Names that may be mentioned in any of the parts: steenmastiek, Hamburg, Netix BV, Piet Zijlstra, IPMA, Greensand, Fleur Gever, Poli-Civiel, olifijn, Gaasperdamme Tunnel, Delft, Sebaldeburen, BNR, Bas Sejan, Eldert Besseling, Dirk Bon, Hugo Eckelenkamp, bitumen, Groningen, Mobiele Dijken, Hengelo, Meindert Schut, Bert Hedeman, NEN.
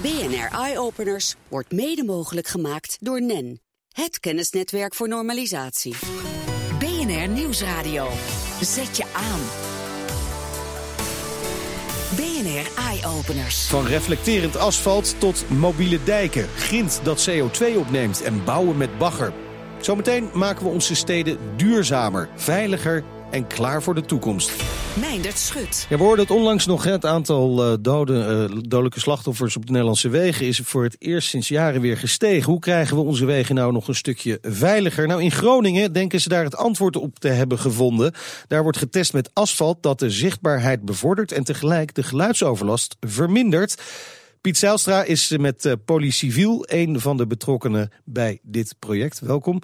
BNR Eye-Openers wordt mede mogelijk gemaakt door NEN. Het kennisnetwerk voor normalisatie. BNR Nieuwsradio. Zet je aan. BNR Eye-Openers. Van reflecterend asfalt tot mobiele dijken. Grind dat CO2 opneemt en bouwen met bagger. Zometeen maken we onze steden duurzamer, veiliger en klaar voor de toekomst. Meindert Schut. Ja, we hoorden het onlangs nog. Het aantal dodelijke slachtoffers op de Nederlandse wegen is voor het eerst sinds jaren weer gestegen. Hoe krijgen we onze wegen nou nog een stukje veiliger? Nou, in Groningen denken ze daar het antwoord op te hebben gevonden. Daar wordt getest met asfalt dat de zichtbaarheid bevordert en tegelijk de geluidsoverlast vermindert. Piet Zijlstra is met Poli-Civiel een van de betrokkenen bij dit project. Welkom.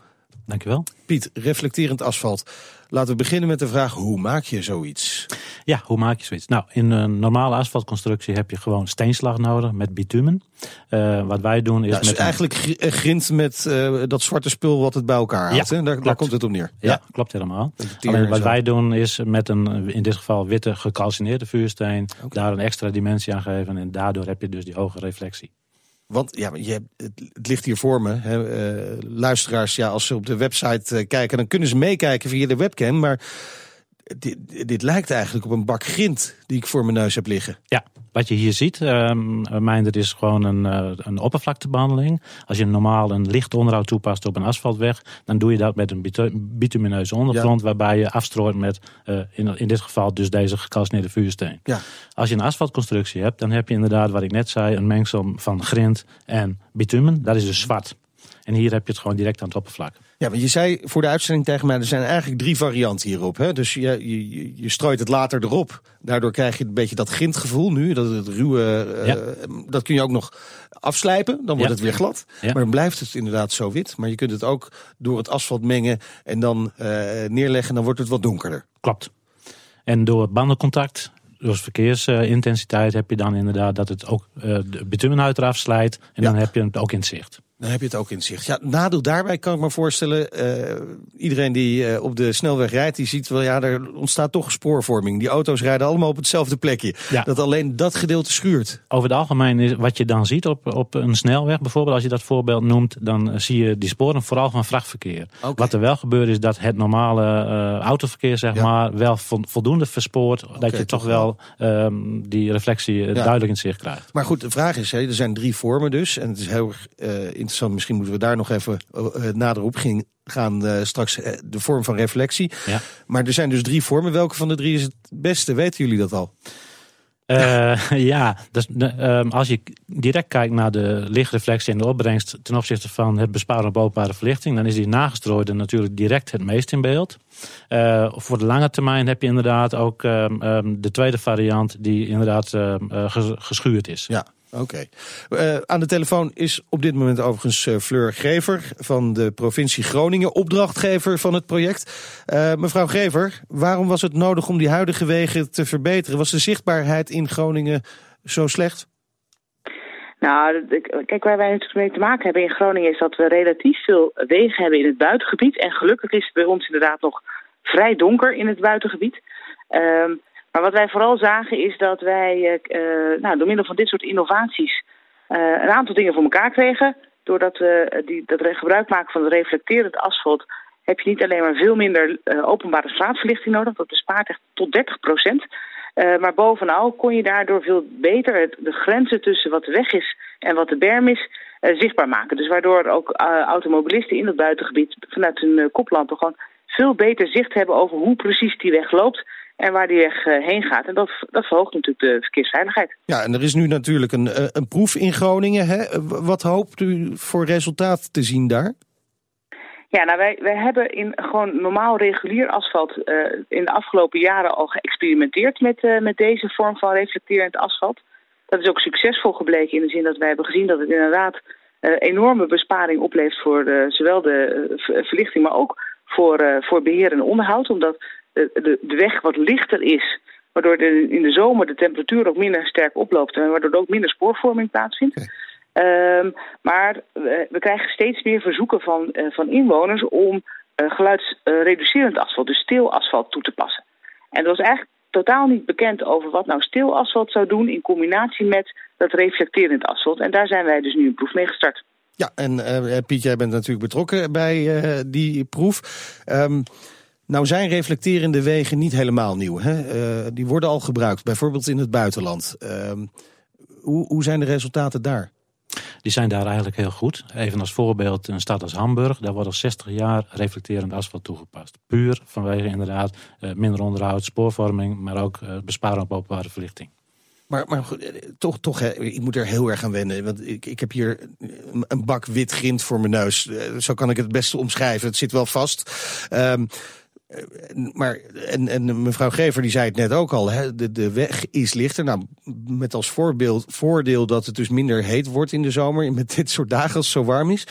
Dankjewel. Piet, reflecterend asfalt. Laten we beginnen met de vraag, hoe maak je zoiets? Ja, hoe maak je zoiets? Nou, in een normale asfaltconstructie heb je gewoon steenslag nodig met bitumen. Wat wij doen is... Ja, dus met eigenlijk grind met dat zwarte spul wat het bij elkaar houdt. Ja, daar komt het op neer. Ja, klopt helemaal. Alleen wat wij doen is met een, in dit geval, witte gecalcineerde vuursteen. Okay. Daar een extra dimensie aan geven en daardoor heb je dus die hoge reflectie. Want ja, het ligt hier voor me. Hè. Luisteraars, ja, als ze op de website kijken, dan kunnen ze meekijken via de webcam. Maar dit lijkt eigenlijk op een bak grind die ik voor mijn neus heb liggen. Ja, wat je hier ziet, Meindert, is gewoon een oppervlaktebehandeling. Als je normaal een licht onderhoud toepast op een asfaltweg, dan doe je dat met een bitumineuze ondergrond, ja, waarbij je afstrooit met, in dit geval dus deze gecalcineerde vuursteen. Ja. Als je een asfaltconstructie hebt, dan heb je inderdaad, wat ik net zei, een mengsel van grind en bitumen. Dat is dus zwart. En hier heb je het gewoon direct aan het oppervlak. Ja, maar je zei voor de uitzending tegen mij, er zijn eigenlijk 3 varianten hierop. Hè? Dus je strooit het later erop. Daardoor krijg je een beetje dat grindgevoel nu. Dat het ruwe, dat kun je ook nog afslijpen. Dan wordt het weer glad. Ja. Maar dan blijft het inderdaad zo wit. Maar je kunt het ook door het asfalt mengen en dan neerleggen. Dan wordt het wat donkerder. Klopt. En door bandencontact, dus verkeersintensiteit, heb je dan inderdaad dat het ook de bitumenhuid eraf slijt. En dan heb je het ook in zicht. Dan heb je het ook in zicht. Ja, nadeel daarbij kan ik me voorstellen. Iedereen die op de snelweg rijdt, die ziet wel, ja, er ontstaat toch spoorvorming. Die auto's rijden allemaal op hetzelfde plekje. Ja. Dat alleen dat gedeelte schuurt. Over het algemeen is wat je dan ziet op een snelweg, bijvoorbeeld als je dat voorbeeld noemt, dan zie je die sporen vooral van vrachtverkeer. Okay. Wat er wel gebeurt is dat het normale autoverkeer, zeg maar, wel voldoende verspoort. Okay, dat je toch wel die reflectie duidelijk in zicht krijgt. Maar goed, de vraag is, er zijn 3 vormen dus. En het is heel erg interessant, misschien moeten we daar nog even nader op gaan straks, de vorm van reflectie. Ja. Maar er zijn dus 3 vormen. Welke van de 3 is het beste? Weten jullie dat al? Als je direct kijkt naar de lichtreflectie en de opbrengst ten opzichte van het besparen op openbare verlichting, dan is die nagestrooide natuurlijk direct het meest in beeld. Voor de lange termijn heb je inderdaad ook de tweede variant die inderdaad geschuurd is. Ja. Oké. Aan de telefoon is op dit moment overigens Fleur Gever van de provincie Groningen, opdrachtgever van het project. Mevrouw Gever, waarom was het nodig om die huidige wegen te verbeteren? Was de zichtbaarheid in Groningen zo slecht? Nou, kijk, waar wij natuurlijk mee te maken hebben in Groningen is dat we relatief veel wegen hebben in het buitengebied. En gelukkig is het bij ons inderdaad nog vrij donker in het buitengebied. Maar wat wij vooral zagen is dat wij door middel van dit soort innovaties een aantal dingen voor elkaar kregen. Doordat we dat gebruik maken van het reflecterend asfalt, heb je niet alleen maar veel minder openbare straatverlichting nodig. Dat bespaart echt tot 30%. Maar bovenal kon je daardoor veel beter de grenzen tussen wat de weg is en wat de berm is zichtbaar maken. Dus waardoor ook automobilisten in het buitengebied vanuit hun koplampen gewoon veel beter zicht hebben over hoe precies die weg loopt en waar die weg heen gaat. En dat verhoogt natuurlijk de verkeersveiligheid. Ja, en er is nu natuurlijk een proef in Groningen. Hè? Wat hoopt u voor resultaat te zien daar? Ja, nou, wij hebben in gewoon normaal regulier asfalt in de afgelopen jaren al geëxperimenteerd met deze vorm van reflecterend asfalt. Dat is ook succesvol gebleken in de zin dat wij hebben gezien dat het inderdaad enorme besparing oplevert voor zowel de verlichting, maar ook voor beheer en onderhoud, omdat de weg wat lichter is, waardoor in de zomer de temperatuur ook minder sterk oploopt en waardoor er ook minder spoorvorming plaatsvindt. Okay. Maar we krijgen steeds meer verzoeken van inwoners om geluidsreducerend asfalt, dus stil asfalt, toe te passen. En dat was eigenlijk totaal niet bekend over wat nou stil asfalt zou doen in combinatie met dat reflecterend asfalt. En daar zijn wij dus nu een proef mee gestart. Ja, en Piet, jij bent natuurlijk betrokken bij die proef. Nou zijn reflecterende wegen niet helemaal nieuw. Hè? Die worden al gebruikt, bijvoorbeeld in het buitenland. Hoe zijn de resultaten daar? Die zijn daar eigenlijk heel goed. Even als voorbeeld een stad als Hamburg. Daar wordt al 60 jaar reflecterend asfalt toegepast. Puur vanwege inderdaad minder onderhoud, spoorvorming, maar ook besparing op openbare verlichting. Maar toch hè, ik moet er heel erg aan wennen. Want ik heb hier een bak wit grind voor mijn neus. Zo kan ik het beste omschrijven. Het zit wel vast. Maar mevrouw Gever die zei het net ook al, hè, de weg is lichter. Nou, met als voordeel dat het dus minder heet wordt in de zomer, met dit soort dagen als het zo warm is.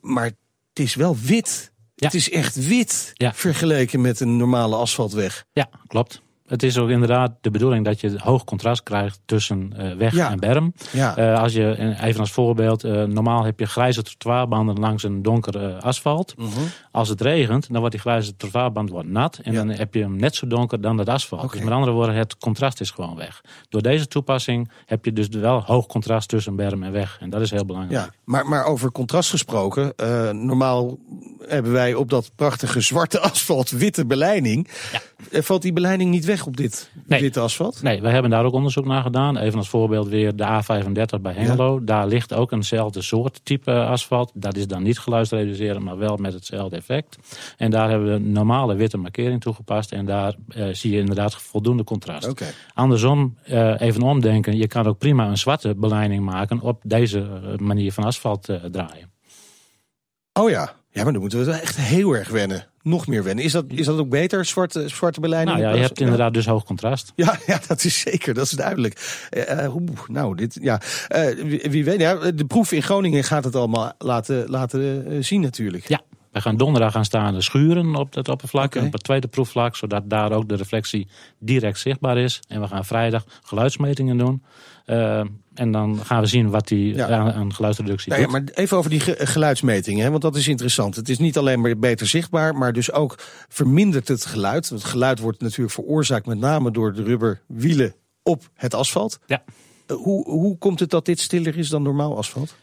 Maar het is wel wit. Ja. Het is echt wit vergeleken met een normale asfaltweg. Ja, klopt. Het is ook inderdaad de bedoeling dat je hoog contrast krijgt tussen weg en berm. Ja. Als je, even als voorbeeld, normaal heb je grijze trottoirbanden langs een donker asfalt. Uh-huh. Als het regent, dan wordt die grijze trottoirband nat. En dan heb je hem net zo donker dan het asfalt. Okay. Dus met andere woorden, het contrast is gewoon weg. Door deze toepassing heb je dus wel hoog contrast tussen berm en weg. En dat is heel belangrijk. Ja, maar over contrast gesproken, normaal hebben wij op dat prachtige zwarte asfalt witte beleiding. Ja. Valt die beleiding niet weg op dit witte asfalt? Nee, wij hebben daar ook onderzoek naar gedaan. Even als voorbeeld weer de A35 bij Hengelo. Ja. Daar ligt ook eenzelfde soort type asfalt. Dat is dan niet geluidsreducerend, maar wel met hetzelfde effect. En daar hebben we normale witte markering toegepast. En daar zie je inderdaad voldoende contrast. Okay. Andersom, even omdenken. Je kan ook prima een zwarte beleiding maken op deze manier van asfalt draaien. Oh ja. Ja, maar dan moeten we echt heel erg wennen. Nog meer wennen. Is dat ook beter, zwarte beleiding? Nou ja, je hebt inderdaad dus hoog contrast. Ja, dat is zeker. Dat is duidelijk. Wie weet. Ja, de proef in Groningen gaat het allemaal laten zien natuurlijk. Ja, we gaan donderdag staan schuren op dat oppervlak. Okay. Op het tweede proefvlak, zodat daar ook de reflectie direct zichtbaar is. En we gaan vrijdag geluidsmetingen doen. En dan gaan we zien wat die aan geluidsreductie doet. Maar even over die geluidsmetingen, hè, want dat is interessant. Het is niet alleen maar beter zichtbaar, maar dus ook vermindert het geluid. Want het geluid wordt natuurlijk veroorzaakt met name door de rubberwielen op het asfalt. Ja. Hoe komt het dat dit stiller is dan normaal asfalt?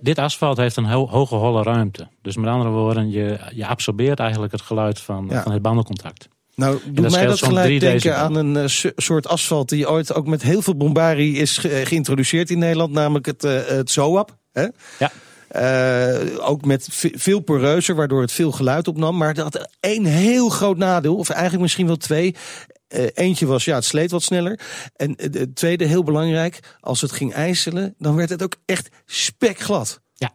Dit asfalt heeft een hoge holle ruimte. Dus met andere woorden, je absorbeert eigenlijk het geluid van het bandencontact. Nou, doet mij dat gelijk denken aan een soort asfalt die ooit ook met heel veel bombarie is geïntroduceerd in Nederland. Namelijk het Zoab. Hè? Ja. Ook met veel poreuzer, waardoor het veel geluid opnam. Maar dat had één heel groot nadeel, of eigenlijk misschien wel twee. Eentje was, het sleet wat sneller. En het tweede, heel belangrijk, als het ging ijselen, dan werd het ook echt spekglad. Ja.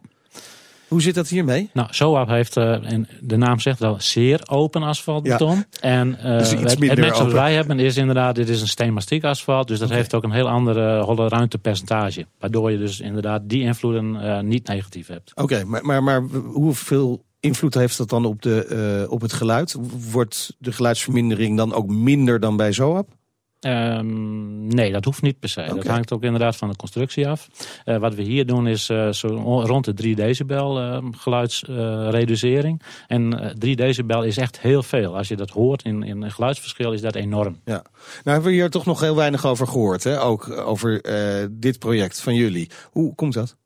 Hoe zit dat hiermee? Nou, Zoab heeft, en de naam zegt wel, zeer open asfaltbeton. Ja. En dus het net wat wij hebben is inderdaad, dit is een steenmastiek asfalt. Dus dat heeft ook een heel andere holle ruimtepercentage. Waardoor je dus inderdaad die invloeden niet negatief hebt. Oké, maar hoeveel invloed heeft dat dan op het geluid? Wordt de geluidsvermindering dan ook minder dan bij Zoab? Nee, dat hoeft niet per se. Okay. Dat hangt ook inderdaad van de constructie af. Wat we hier doen is zo rond de 3 decibel geluidsreducering. En 3 decibel is echt heel veel. Als je dat hoort in een geluidsverschil is dat enorm. Ja. Nou hebben we hier toch nog heel weinig over gehoord. Hè? Ook over dit project van jullie. Hoe komt dat?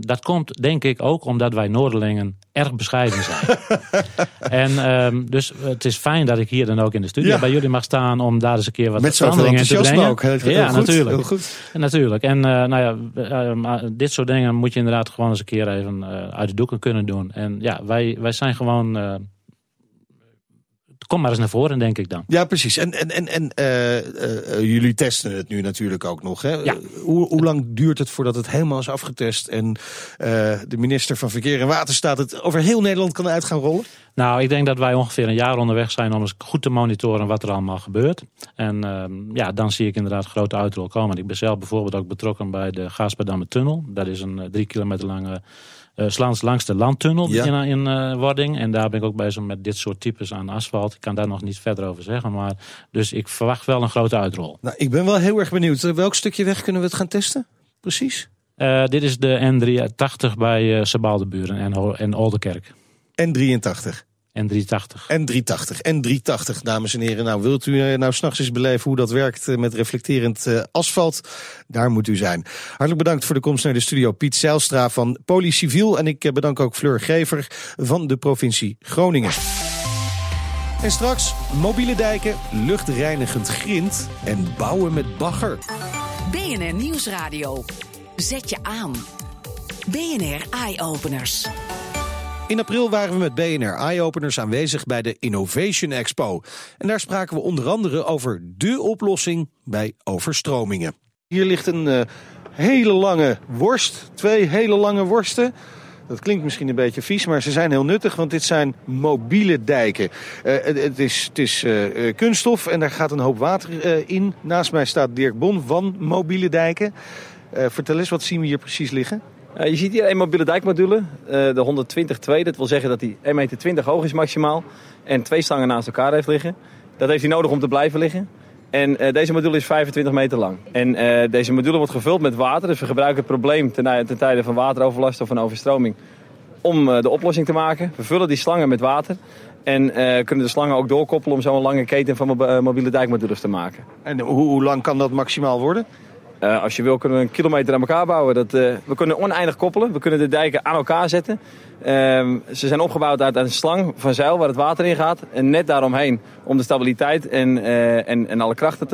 Dat komt denk ik ook omdat wij Noorderlingen erg bescheiden zijn. Dus het is fijn dat ik hier dan ook in de studio bij jullie mag staan om daar eens een keer wat veranderingen in te brengen. Met zoveel enthousiasme ook. Ja, natuurlijk. Heel goed. Natuurlijk. En dit soort dingen moet je inderdaad gewoon eens een keer even uit de doeken kunnen doen. En ja, wij zijn gewoon... Kom maar eens naar voren, denk ik dan. Ja, precies. En jullie testen het nu natuurlijk ook nog. Hè? Ja. Hoe lang duurt het voordat het helemaal is afgetest en de minister van Verkeer en Waterstaat het over heel Nederland kan uit gaan rollen? Nou, ik denk dat wij ongeveer een jaar onderweg zijn om eens goed te monitoren wat er allemaal gebeurt. En dan zie ik inderdaad grote uitrol komen. Ik ben zelf bijvoorbeeld ook betrokken bij de Gaasperdamme Tunnel. Dat is een 3 kilometer lange langs de landtunnel in Wording. En daar ben ik ook bezig met dit soort types aan asfalt. Ik kan daar nog niet verder over zeggen. Maar dus ik verwacht wel een grote uitrol. Nou, ik ben wel heel erg benieuwd. Welk stukje weg kunnen we het gaan testen? Precies. Dit is de N83 bij Sebaldeburen en Oldekerk. N83? N83, dames en heren. Nou, wilt u nou 's nachts eens beleven hoe dat werkt met reflecterend asfalt? Daar moet u zijn. Hartelijk bedankt voor de komst naar de studio, Piet Zijlstra van Poli-Civiel. En ik bedank ook Fleur Gever van de provincie Groningen. En straks mobiele dijken, luchtreinigend grind en bouwen met bagger. BNR Nieuwsradio. Zet je aan. BNR Eye-Openers. In april waren we met BNR Eye-Openers aanwezig bij de Innovation Expo. En daar spraken we onder andere over de oplossing bij overstromingen. Hier ligt een hele lange worst. 2 hele lange worsten. Dat klinkt misschien een beetje vies, maar ze zijn heel nuttig, want dit zijn mobiele dijken. Het is kunststof en daar gaat een hoop water in. Naast mij staat Dirk Bon van Mobiele Dijken. Vertel eens, wat zien we hier precies liggen? Je ziet hier een mobiele dijkmodule, de 120-2. Dat wil zeggen dat die 1,20 meter hoog is maximaal en 2 stangen naast elkaar heeft liggen. Dat heeft hij nodig om te blijven liggen. En deze module is 25 meter lang. En deze module wordt gevuld met water. Dus we gebruiken het probleem ten tijde van wateroverlast of van overstroming om de oplossing te maken. We vullen die slangen met water. En kunnen de slangen ook doorkoppelen om zo'n lange keten van mobiele dijkmodules te maken. En hoe lang kan dat maximaal worden? Als je wil kunnen we 1 kilometer aan elkaar bouwen. We kunnen oneindig koppelen. We kunnen de dijken aan elkaar zetten. Ze zijn opgebouwd uit een slang van zeil waar het water in gaat. En net daaromheen om de stabiliteit en alle krachten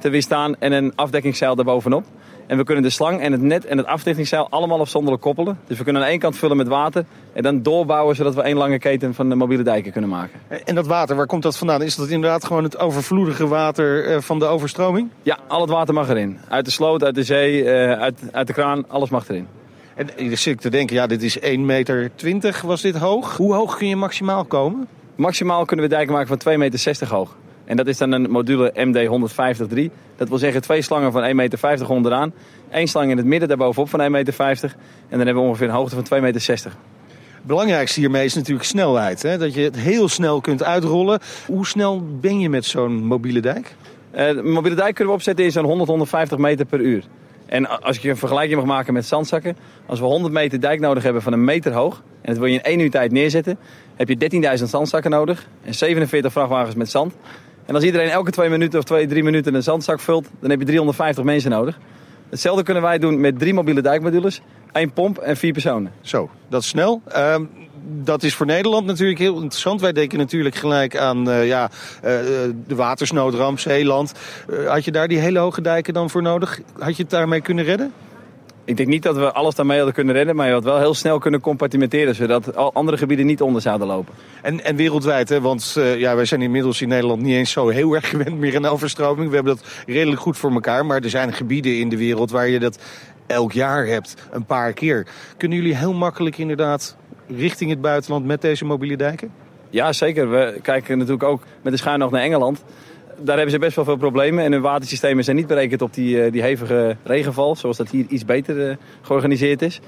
te weerstaan. En een afdekkingszeil daarbovenop. En we kunnen de slang en het net en het afdichtingszeil allemaal afzonderlijk koppelen. Dus we kunnen aan 1 kant vullen met water en dan doorbouwen zodat we 1 lange keten van de mobiele dijken kunnen maken. En dat water, waar komt dat vandaan? Is dat inderdaad gewoon het overvloedige water van de overstroming? Ja, al het water mag erin. Uit de sloot, uit de zee, uit de kraan, alles mag erin. En dan zit ik te denken, ja, dit is 1,20 meter was dit hoog. Hoe hoog kun je maximaal komen? Maximaal kunnen we dijken maken van 2,60 meter hoog. En dat is dan een module MD153. Dat wil zeggen 2 slangen van 1,50 meter onderaan. 1 slang in het midden daarbovenop van 1,50 meter. En dan hebben we ongeveer een hoogte van 2,60 meter. Het belangrijkste hiermee is natuurlijk snelheid. Hè? Dat je het heel snel kunt uitrollen. Hoe snel ben je met zo'n mobiele dijk? De mobiele dijk kunnen we opzetten in zo'n 100-150 meter per uur. En als je een vergelijking mag maken met zandzakken. Als we 100 meter dijk nodig hebben van 1 meter hoog. En dat wil je in 1 uur tijd neerzetten. Heb je 13.000 zandzakken nodig. En 47 vrachtwagens met zand. En als iedereen elke 2 minuten of 2-3 minuten een zandzak vult, dan heb je 350 mensen nodig. Hetzelfde kunnen wij doen met 3 mobiele dijkmodules, 1 pomp en 4 personen. Zo, dat is snel. Dat is voor Nederland natuurlijk heel interessant. Wij denken natuurlijk gelijk aan de watersnoodramp, Zeeland. Had je daar die hele hoge dijken dan voor nodig? Had je het daarmee kunnen redden? Ik denk niet dat we alles daarmee hadden kunnen redden, maar je had wel heel snel kunnen compartimenteren, zodat andere gebieden niet onder zouden lopen. En wereldwijd, hè? Want wij zijn inmiddels in Nederland niet eens zo heel erg gewend meer aan overstroming. We hebben dat redelijk goed voor elkaar, maar er zijn gebieden in de wereld waar je dat elk jaar hebt, een paar keer. Kunnen jullie heel makkelijk inderdaad richting het buitenland met deze mobiele dijken? Ja, zeker. We kijken natuurlijk ook met de schuinoog naar Engeland. Daar hebben ze best wel veel problemen en hun watersystemen zijn niet berekend op die hevige regenval, zoals dat hier iets beter georganiseerd is.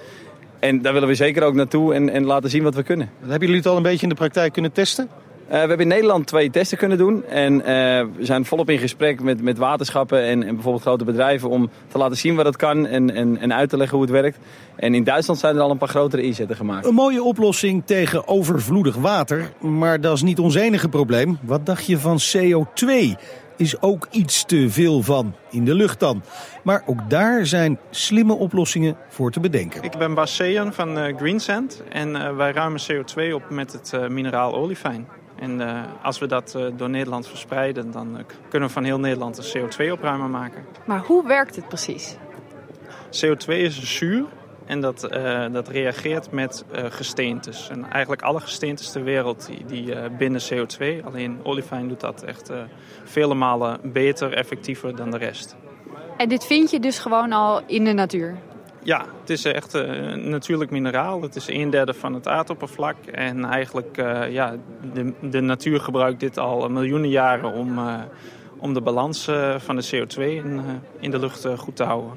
En daar willen we zeker ook naartoe en laten zien wat we kunnen. Hebben jullie het al een beetje in de praktijk kunnen testen? We hebben in Nederland 2 testen kunnen doen en we zijn volop in gesprek met waterschappen en bijvoorbeeld grote bedrijven om te laten zien wat het kan en uit te leggen hoe het werkt. En in Duitsland zijn er al een paar grotere inzetten gemaakt. Een mooie oplossing tegen overvloedig water, maar dat is niet ons enige probleem. Wat dacht je van CO2? Is ook iets te veel van, in de lucht dan. Maar ook daar zijn slimme oplossingen voor te bedenken. Ik ben Bas Sejan van Greensand en wij ruimen CO2 op met het mineraal olifijn. En als we dat door Nederland verspreiden, dan kunnen we van heel Nederland een CO2-opruimer maken. Maar hoe werkt het precies? CO2 is een zuur en dat reageert met gesteentes. En eigenlijk alle gesteentes ter wereld die binden CO2. Alleen olifijn doet dat echt vele malen beter, effectiever dan de rest. En dit vind je dus gewoon al in de natuur? Ja, het is echt een natuurlijk mineraal. Het is 1/3 van het aardoppervlak. En eigenlijk, de natuur gebruikt dit al miljoenen jaren om de balans van de CO2 in de lucht goed te houden.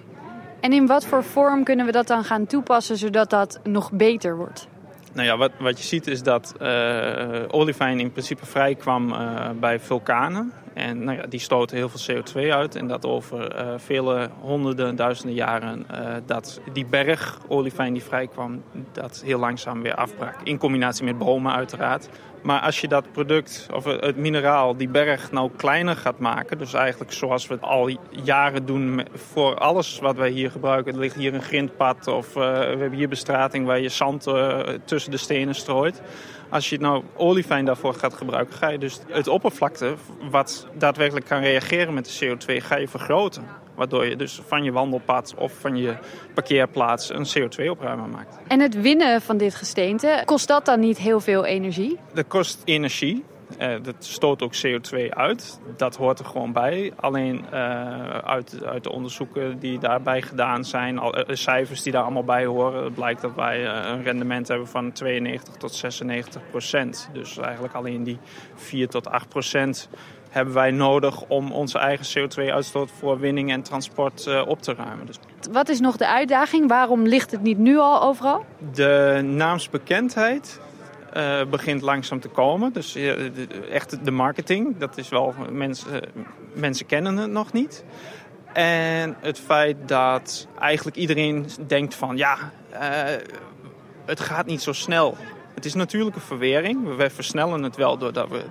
En in wat voor vorm kunnen we dat dan gaan toepassen, zodat dat nog beter wordt? Nou ja, wat je ziet is dat olifijn in principe vrij kwam bij vulkanen. En nou ja, die stoten heel veel CO2 uit. En dat over vele honderden, duizenden jaren dat die berg olifijn die vrijkwam, dat heel langzaam weer afbrak. In combinatie met bomen uiteraard. Maar als je dat product, of het mineraal, die berg nou kleiner gaat maken, dus eigenlijk zoals we het al jaren doen voor alles wat wij hier gebruiken. Er ligt hier een grindpad of we hebben hier bestrating waar je zand tussen de stenen strooit. Als je nou olifijn daarvoor gaat gebruiken, ga je dus het oppervlakte wat daadwerkelijk kan reageren met de CO2, ga je vergroten. Waardoor je dus van je wandelpad of van je parkeerplaats een CO2-opruimer maakt. En het winnen van dit gesteente, kost dat dan niet heel veel energie? Dat kost energie. Dat stoot ook CO2 uit. Dat hoort er gewoon bij. Alleen uit de onderzoeken die daarbij gedaan zijn, cijfers die daar allemaal bij horen, blijkt dat wij een rendement hebben van 92% tot 96%. Dus eigenlijk alleen die 4% tot 8%. Hebben wij nodig om onze eigen CO2-uitstoot voor winning en transport op te ruimen. Dus. Wat is nog de uitdaging? Waarom ligt het niet nu al overal? De naamsbekendheid begint langzaam te komen. Dus echt de marketing, dat is wel, mensen kennen het nog niet. En het feit dat eigenlijk iedereen denkt van het gaat niet zo snel. Het is natuurlijke verwering. We versnellen het wel doordat we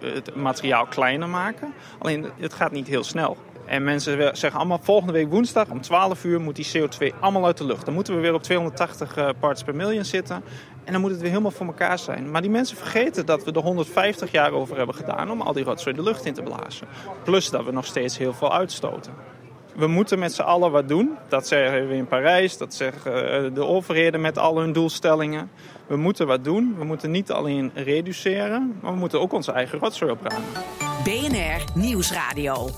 het materiaal kleiner maken. Alleen het gaat niet heel snel. En mensen zeggen allemaal volgende week woensdag om 12 uur moet die CO2 allemaal uit de lucht. Dan moeten we weer op 280 parts per miljoen zitten. En dan moet het weer helemaal voor elkaar zijn. Maar die mensen vergeten dat we er 150 jaar over hebben gedaan om al die rotzooi de lucht in te blazen. Plus dat we nog steeds heel veel uitstoten. We moeten met z'n allen wat doen. Dat zeggen we in Parijs, dat zeggen de overheden met al hun doelstellingen. We moeten wat doen. We moeten niet alleen reduceren, maar we moeten ook onze eigen rotzooi opruimen. BNR Nieuwsradio.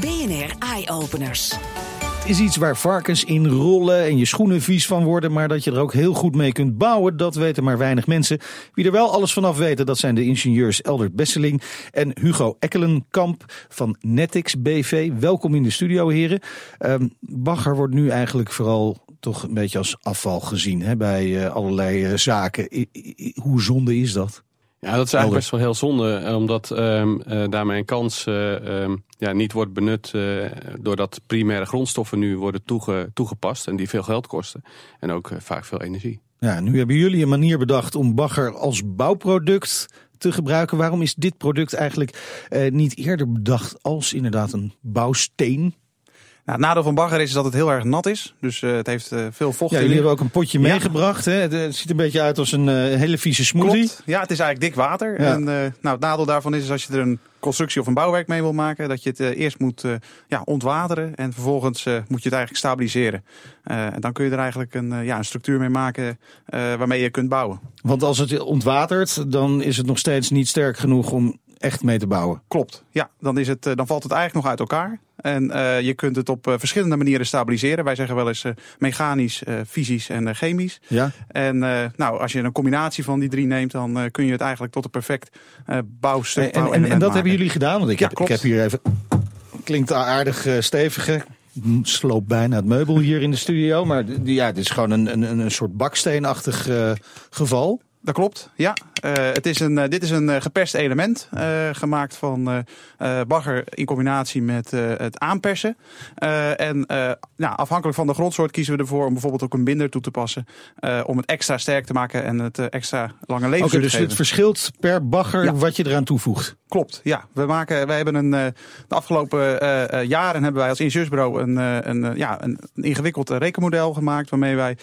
BNR Eye-Openers. Het is iets waar varkens in rollen en je schoenen vies van worden, maar dat je er ook heel goed mee kunt bouwen, dat weten maar weinig mensen. Wie er wel alles vanaf weten, dat zijn de ingenieurs Eldert Besseling en Hugo Eckelenkamp van Netix BV. Welkom in de studio, heren. Bagger wordt nu eigenlijk vooral toch een beetje als afval gezien, hè, bij allerlei zaken. Hoe zonde is dat? Ja, dat is eigenlijk best wel heel zonde, omdat daarmee een kans niet wordt benut doordat primaire grondstoffen nu worden toegepast en die veel geld kosten en ook vaak veel energie. Ja, nu hebben jullie een manier bedacht om bagger als bouwproduct te gebruiken. Waarom is dit product eigenlijk niet eerder bedacht als inderdaad een bouwsteen? Nou, het nadeel van bagger is dat het heel erg nat is. Dus het heeft veel vocht. Ja, jullie hebben ook een potje meegebracht. Hè? Het ziet een beetje uit als een hele vieze smoothie. Klopt. Ja, het is eigenlijk dik water. Ja. En, het nadeel daarvan is als je er een constructie of een bouwwerk mee wil maken, dat je het eerst moet ontwateren en vervolgens moet je het eigenlijk stabiliseren. En dan kun je er eigenlijk een structuur mee maken waarmee je kunt bouwen. Want als het ontwatert, dan is het nog steeds niet sterk genoeg om echt mee te bouwen. Klopt. Ja, dan valt het eigenlijk nog uit elkaar. En je kunt het op verschillende manieren stabiliseren. Wij zeggen wel eens mechanisch, fysisch en chemisch. Ja. En als je een combinatie van die drie neemt, dan kun je het eigenlijk tot een perfect bouwstuk bouwelement maken. En dat hebben jullie gedaan? Want ik heb hier even, klinkt aardig stevige, sloop bijna het meubel hier in de studio. Maar het is gewoon een soort baksteenachtig geval. Dat klopt, ja. Dit is een geperst element gemaakt van bagger in combinatie met het aanpersen. Afhankelijk van de grondsoort kiezen we ervoor om bijvoorbeeld ook een binder toe te passen. Om het extra sterk te maken en het extra lange leven te geven. Dus het verschilt per bagger wat je eraan toevoegt? Klopt, ja. Wij hebben de afgelopen jaren hebben wij als ingenieursbureau een ingewikkeld rekenmodel gemaakt. Waarmee wij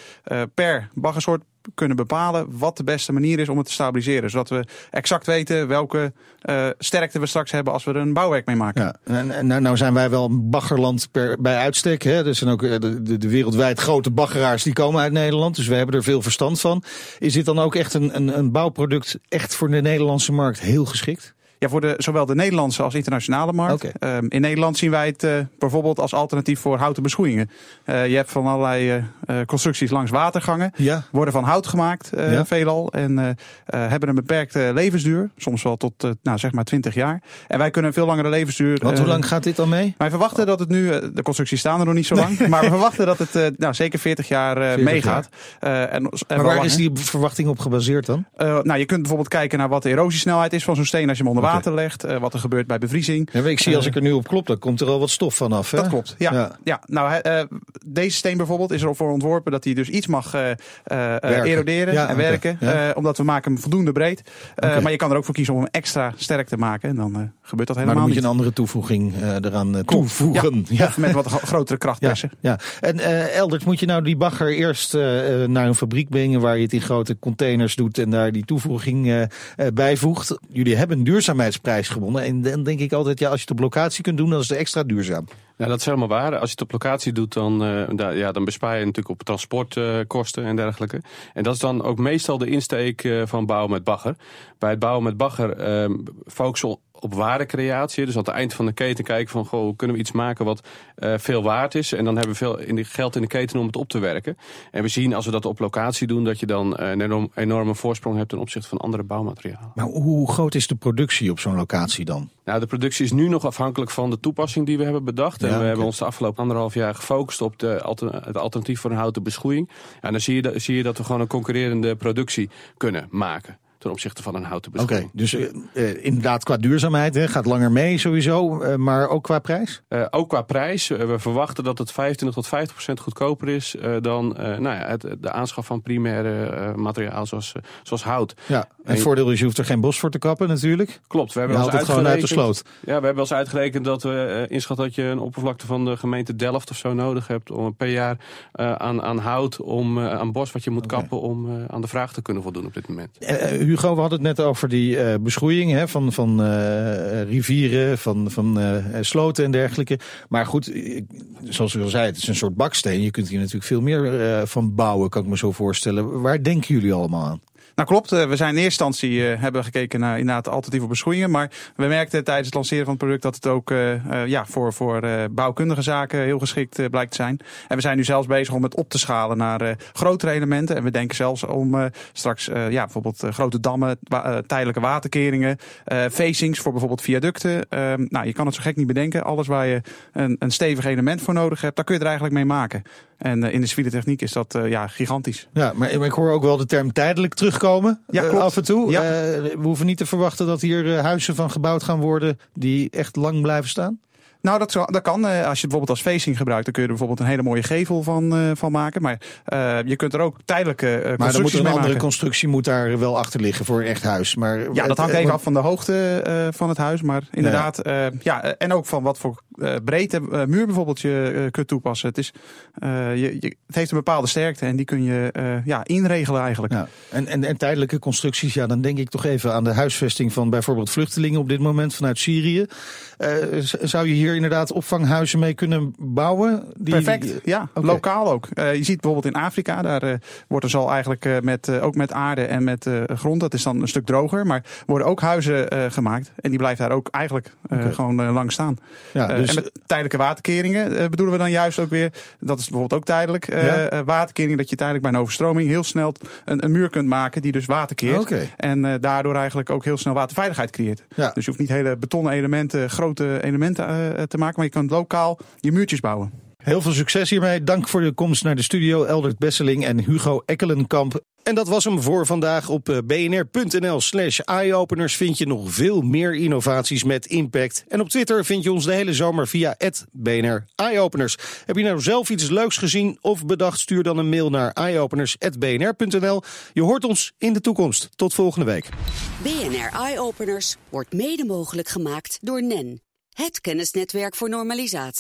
per baggersoort kunnen bepalen wat de beste manier is om het te stabiliseren. Zodat we exact weten welke sterkte we straks hebben als we er een bouwwerk mee maken. Ja, nou zijn wij wel een baggerland bij uitstek. Hè? Er zijn ook de wereldwijd grote baggeraars die komen uit Nederland. Dus we hebben er veel verstand van. Is dit dan ook echt een bouwproduct echt voor de Nederlandse markt heel geschikt? Ja, voor zowel de Nederlandse als internationale markt. Okay. In Nederland zien wij het bijvoorbeeld als alternatief voor houten beschoeien. Je hebt van allerlei constructies langs watergangen. Ja. Worden van hout gemaakt, veelal. En hebben een beperkte levensduur. Soms wel tot 20 jaar. En wij kunnen een veel langere levensduur. Want hoe lang gaat dit dan mee? Wij verwachten dat het nu, de constructies staan er nog niet zo lang. Nee. Maar we verwachten dat het zeker 40 jaar meegaat. Maar waar is die verwachting op gebaseerd dan? Je kunt bijvoorbeeld kijken naar wat de erosiesnelheid is van zo'n steen als je hem onder water legt, wat er gebeurt bij bevriezing. En ik zie als ik er nu op klop, dan komt er al wat stof vanaf. Hè? Dat klopt, ja. Nou, deze steen bijvoorbeeld is ervoor ontworpen dat hij dus iets mag eroderen en werken. Omdat we maken hem voldoende breed. Maar je kan er ook voor kiezen om hem extra sterk te maken. En dan gebeurt dat helemaal niet. Maar dan moet je een andere toevoeging eraan toevoegen. Ja. Of met wat grotere krachtpersen. Ja. En Eldert, moet je nou die bagger eerst naar een fabriek brengen waar je het in grote containers doet en daar die toevoeging bijvoegt? Jullie hebben een duurzaamheidsprijs gewonnen. En dan denk ik altijd, ja, als je het op locatie kunt doen, dan is het extra duurzaam. Ja, dat is helemaal waar. Als je het op locatie doet, dan bespaar je natuurlijk op transportkosten en dergelijke. En dat is dan ook meestal de insteek van bouwen met bagger. Bij het bouwen met bagger focussen op waardecreatie. Dus aan het eind van de keten kijken van, goh, kunnen we iets maken wat veel waard is? En dan hebben we veel geld in de keten om het op te werken. En we zien, als we dat op locatie doen, dat je dan een enorme voorsprong hebt ten opzichte van andere bouwmaterialen. Maar hoe groot is de productie op zo'n locatie dan? Nou, de productie is nu nog afhankelijk van de toepassing die we hebben bedacht. En we hebben ons de afgelopen 1,5 jaar gefocust op het alternatief voor een houten beschoeiing. Ja, en dan zie je dat we gewoon een concurrerende productie kunnen maken ten opzichte van een houten beschoeiing. Oké, dus inderdaad qua duurzaamheid, gaat langer mee sowieso, maar ook qua prijs? Ook qua prijs. We verwachten dat het 25% tot 50% goedkoper is dan de aanschaf van primaire materiaal zoals hout. Ja, en het voordeel is, je hoeft er geen bos voor te kappen natuurlijk. Klopt, we hebben wel eens uitgerekend. Gewoon uit de sloot. Ja, we hebben wel eens uitgerekend dat we inschatten dat je een oppervlakte van de gemeente Delft of zo nodig hebt om per jaar aan hout, aan bos wat je moet kappen om aan de vraag te kunnen voldoen op dit moment. Hugo, we hadden het net over die beschoeiing van rivieren, van sloten en dergelijke. Maar goed, zoals u al zei, het is een soort baksteen. Je kunt hier natuurlijk veel meer van bouwen, kan ik me zo voorstellen. Waar denken jullie allemaal aan? Nou klopt, we zijn in eerste instantie hebben gekeken naar inderdaad alternatieve beschoeiingen. Maar we merkten tijdens het lanceren van het product dat het ook voor bouwkundige zaken heel geschikt blijkt te zijn. En we zijn nu zelfs bezig om het op te schalen naar grotere elementen. En we denken zelfs om straks bijvoorbeeld grote dammen, tijdelijke waterkeringen, facings voor bijvoorbeeld viaducten. Nou, je kan het zo gek niet bedenken. Alles waar je een stevig element voor nodig hebt, daar kun je er eigenlijk mee maken. En in de civiele techniek is dat gigantisch. Ja, maar ik hoor ook wel de term tijdelijk terugkomen af en toe. Ja. We hoeven niet te verwachten dat hier huizen van gebouwd gaan worden die echt lang blijven staan? Nou, dat kan. Als je het bijvoorbeeld als facing gebruikt, dan kun je er bijvoorbeeld een hele mooie gevel van maken. Maar je kunt er ook tijdelijke constructies mee maken. Maar dan moet er een andere constructie daar wel achter liggen voor een echt huis. Maar, ja, dat hangt even af van de hoogte van het huis. Maar inderdaad, en ook van wat voor breedte muur bijvoorbeeld je kunt toepassen. Het is, het heeft een bepaalde sterkte en die kun je inregelen eigenlijk. Ja. En tijdelijke constructies, dan denk ik toch even aan de huisvesting van bijvoorbeeld vluchtelingen op dit moment vanuit Syrië. Zou je hier inderdaad opvanghuizen mee kunnen bouwen? Perfect, ja. Okay. Lokaal ook. Je ziet bijvoorbeeld in Afrika, daar wordt er zal eigenlijk ook met aarde en met grond, dat is dan een stuk droger, maar worden ook huizen gemaakt en die blijven daar ook eigenlijk gewoon lang staan. Ja, dus en met tijdelijke waterkeringen bedoelen we dan juist ook weer, dat is bijvoorbeeld ook tijdelijk, waterkeringen, dat je tijdelijk bij een overstroming heel snel een muur kunt maken die dus water keert. Okay. En daardoor eigenlijk ook heel snel waterveiligheid creëert. Ja. Dus je hoeft niet hele betonnen elementen, grote elementen te maken, maar je kan lokaal je muurtjes bouwen. Heel veel succes hiermee. Dank voor de komst naar de studio, Eldert Besseling en Hugo Eckelenkamp. En dat was hem voor vandaag. Op bnr.nl/eyeopeners vind je nog veel meer innovaties met impact. En op Twitter vind je ons de hele zomer via @bnr-eyeopeners. Heb je nou zelf iets leuks gezien of bedacht? Stuur dan een mail naar eyeopeners@bnr.nl. Je hoort ons in de toekomst. Tot volgende week. BNR Eyeopeners wordt mede mogelijk gemaakt door NEN. Het kennisnetwerk voor normalisatie.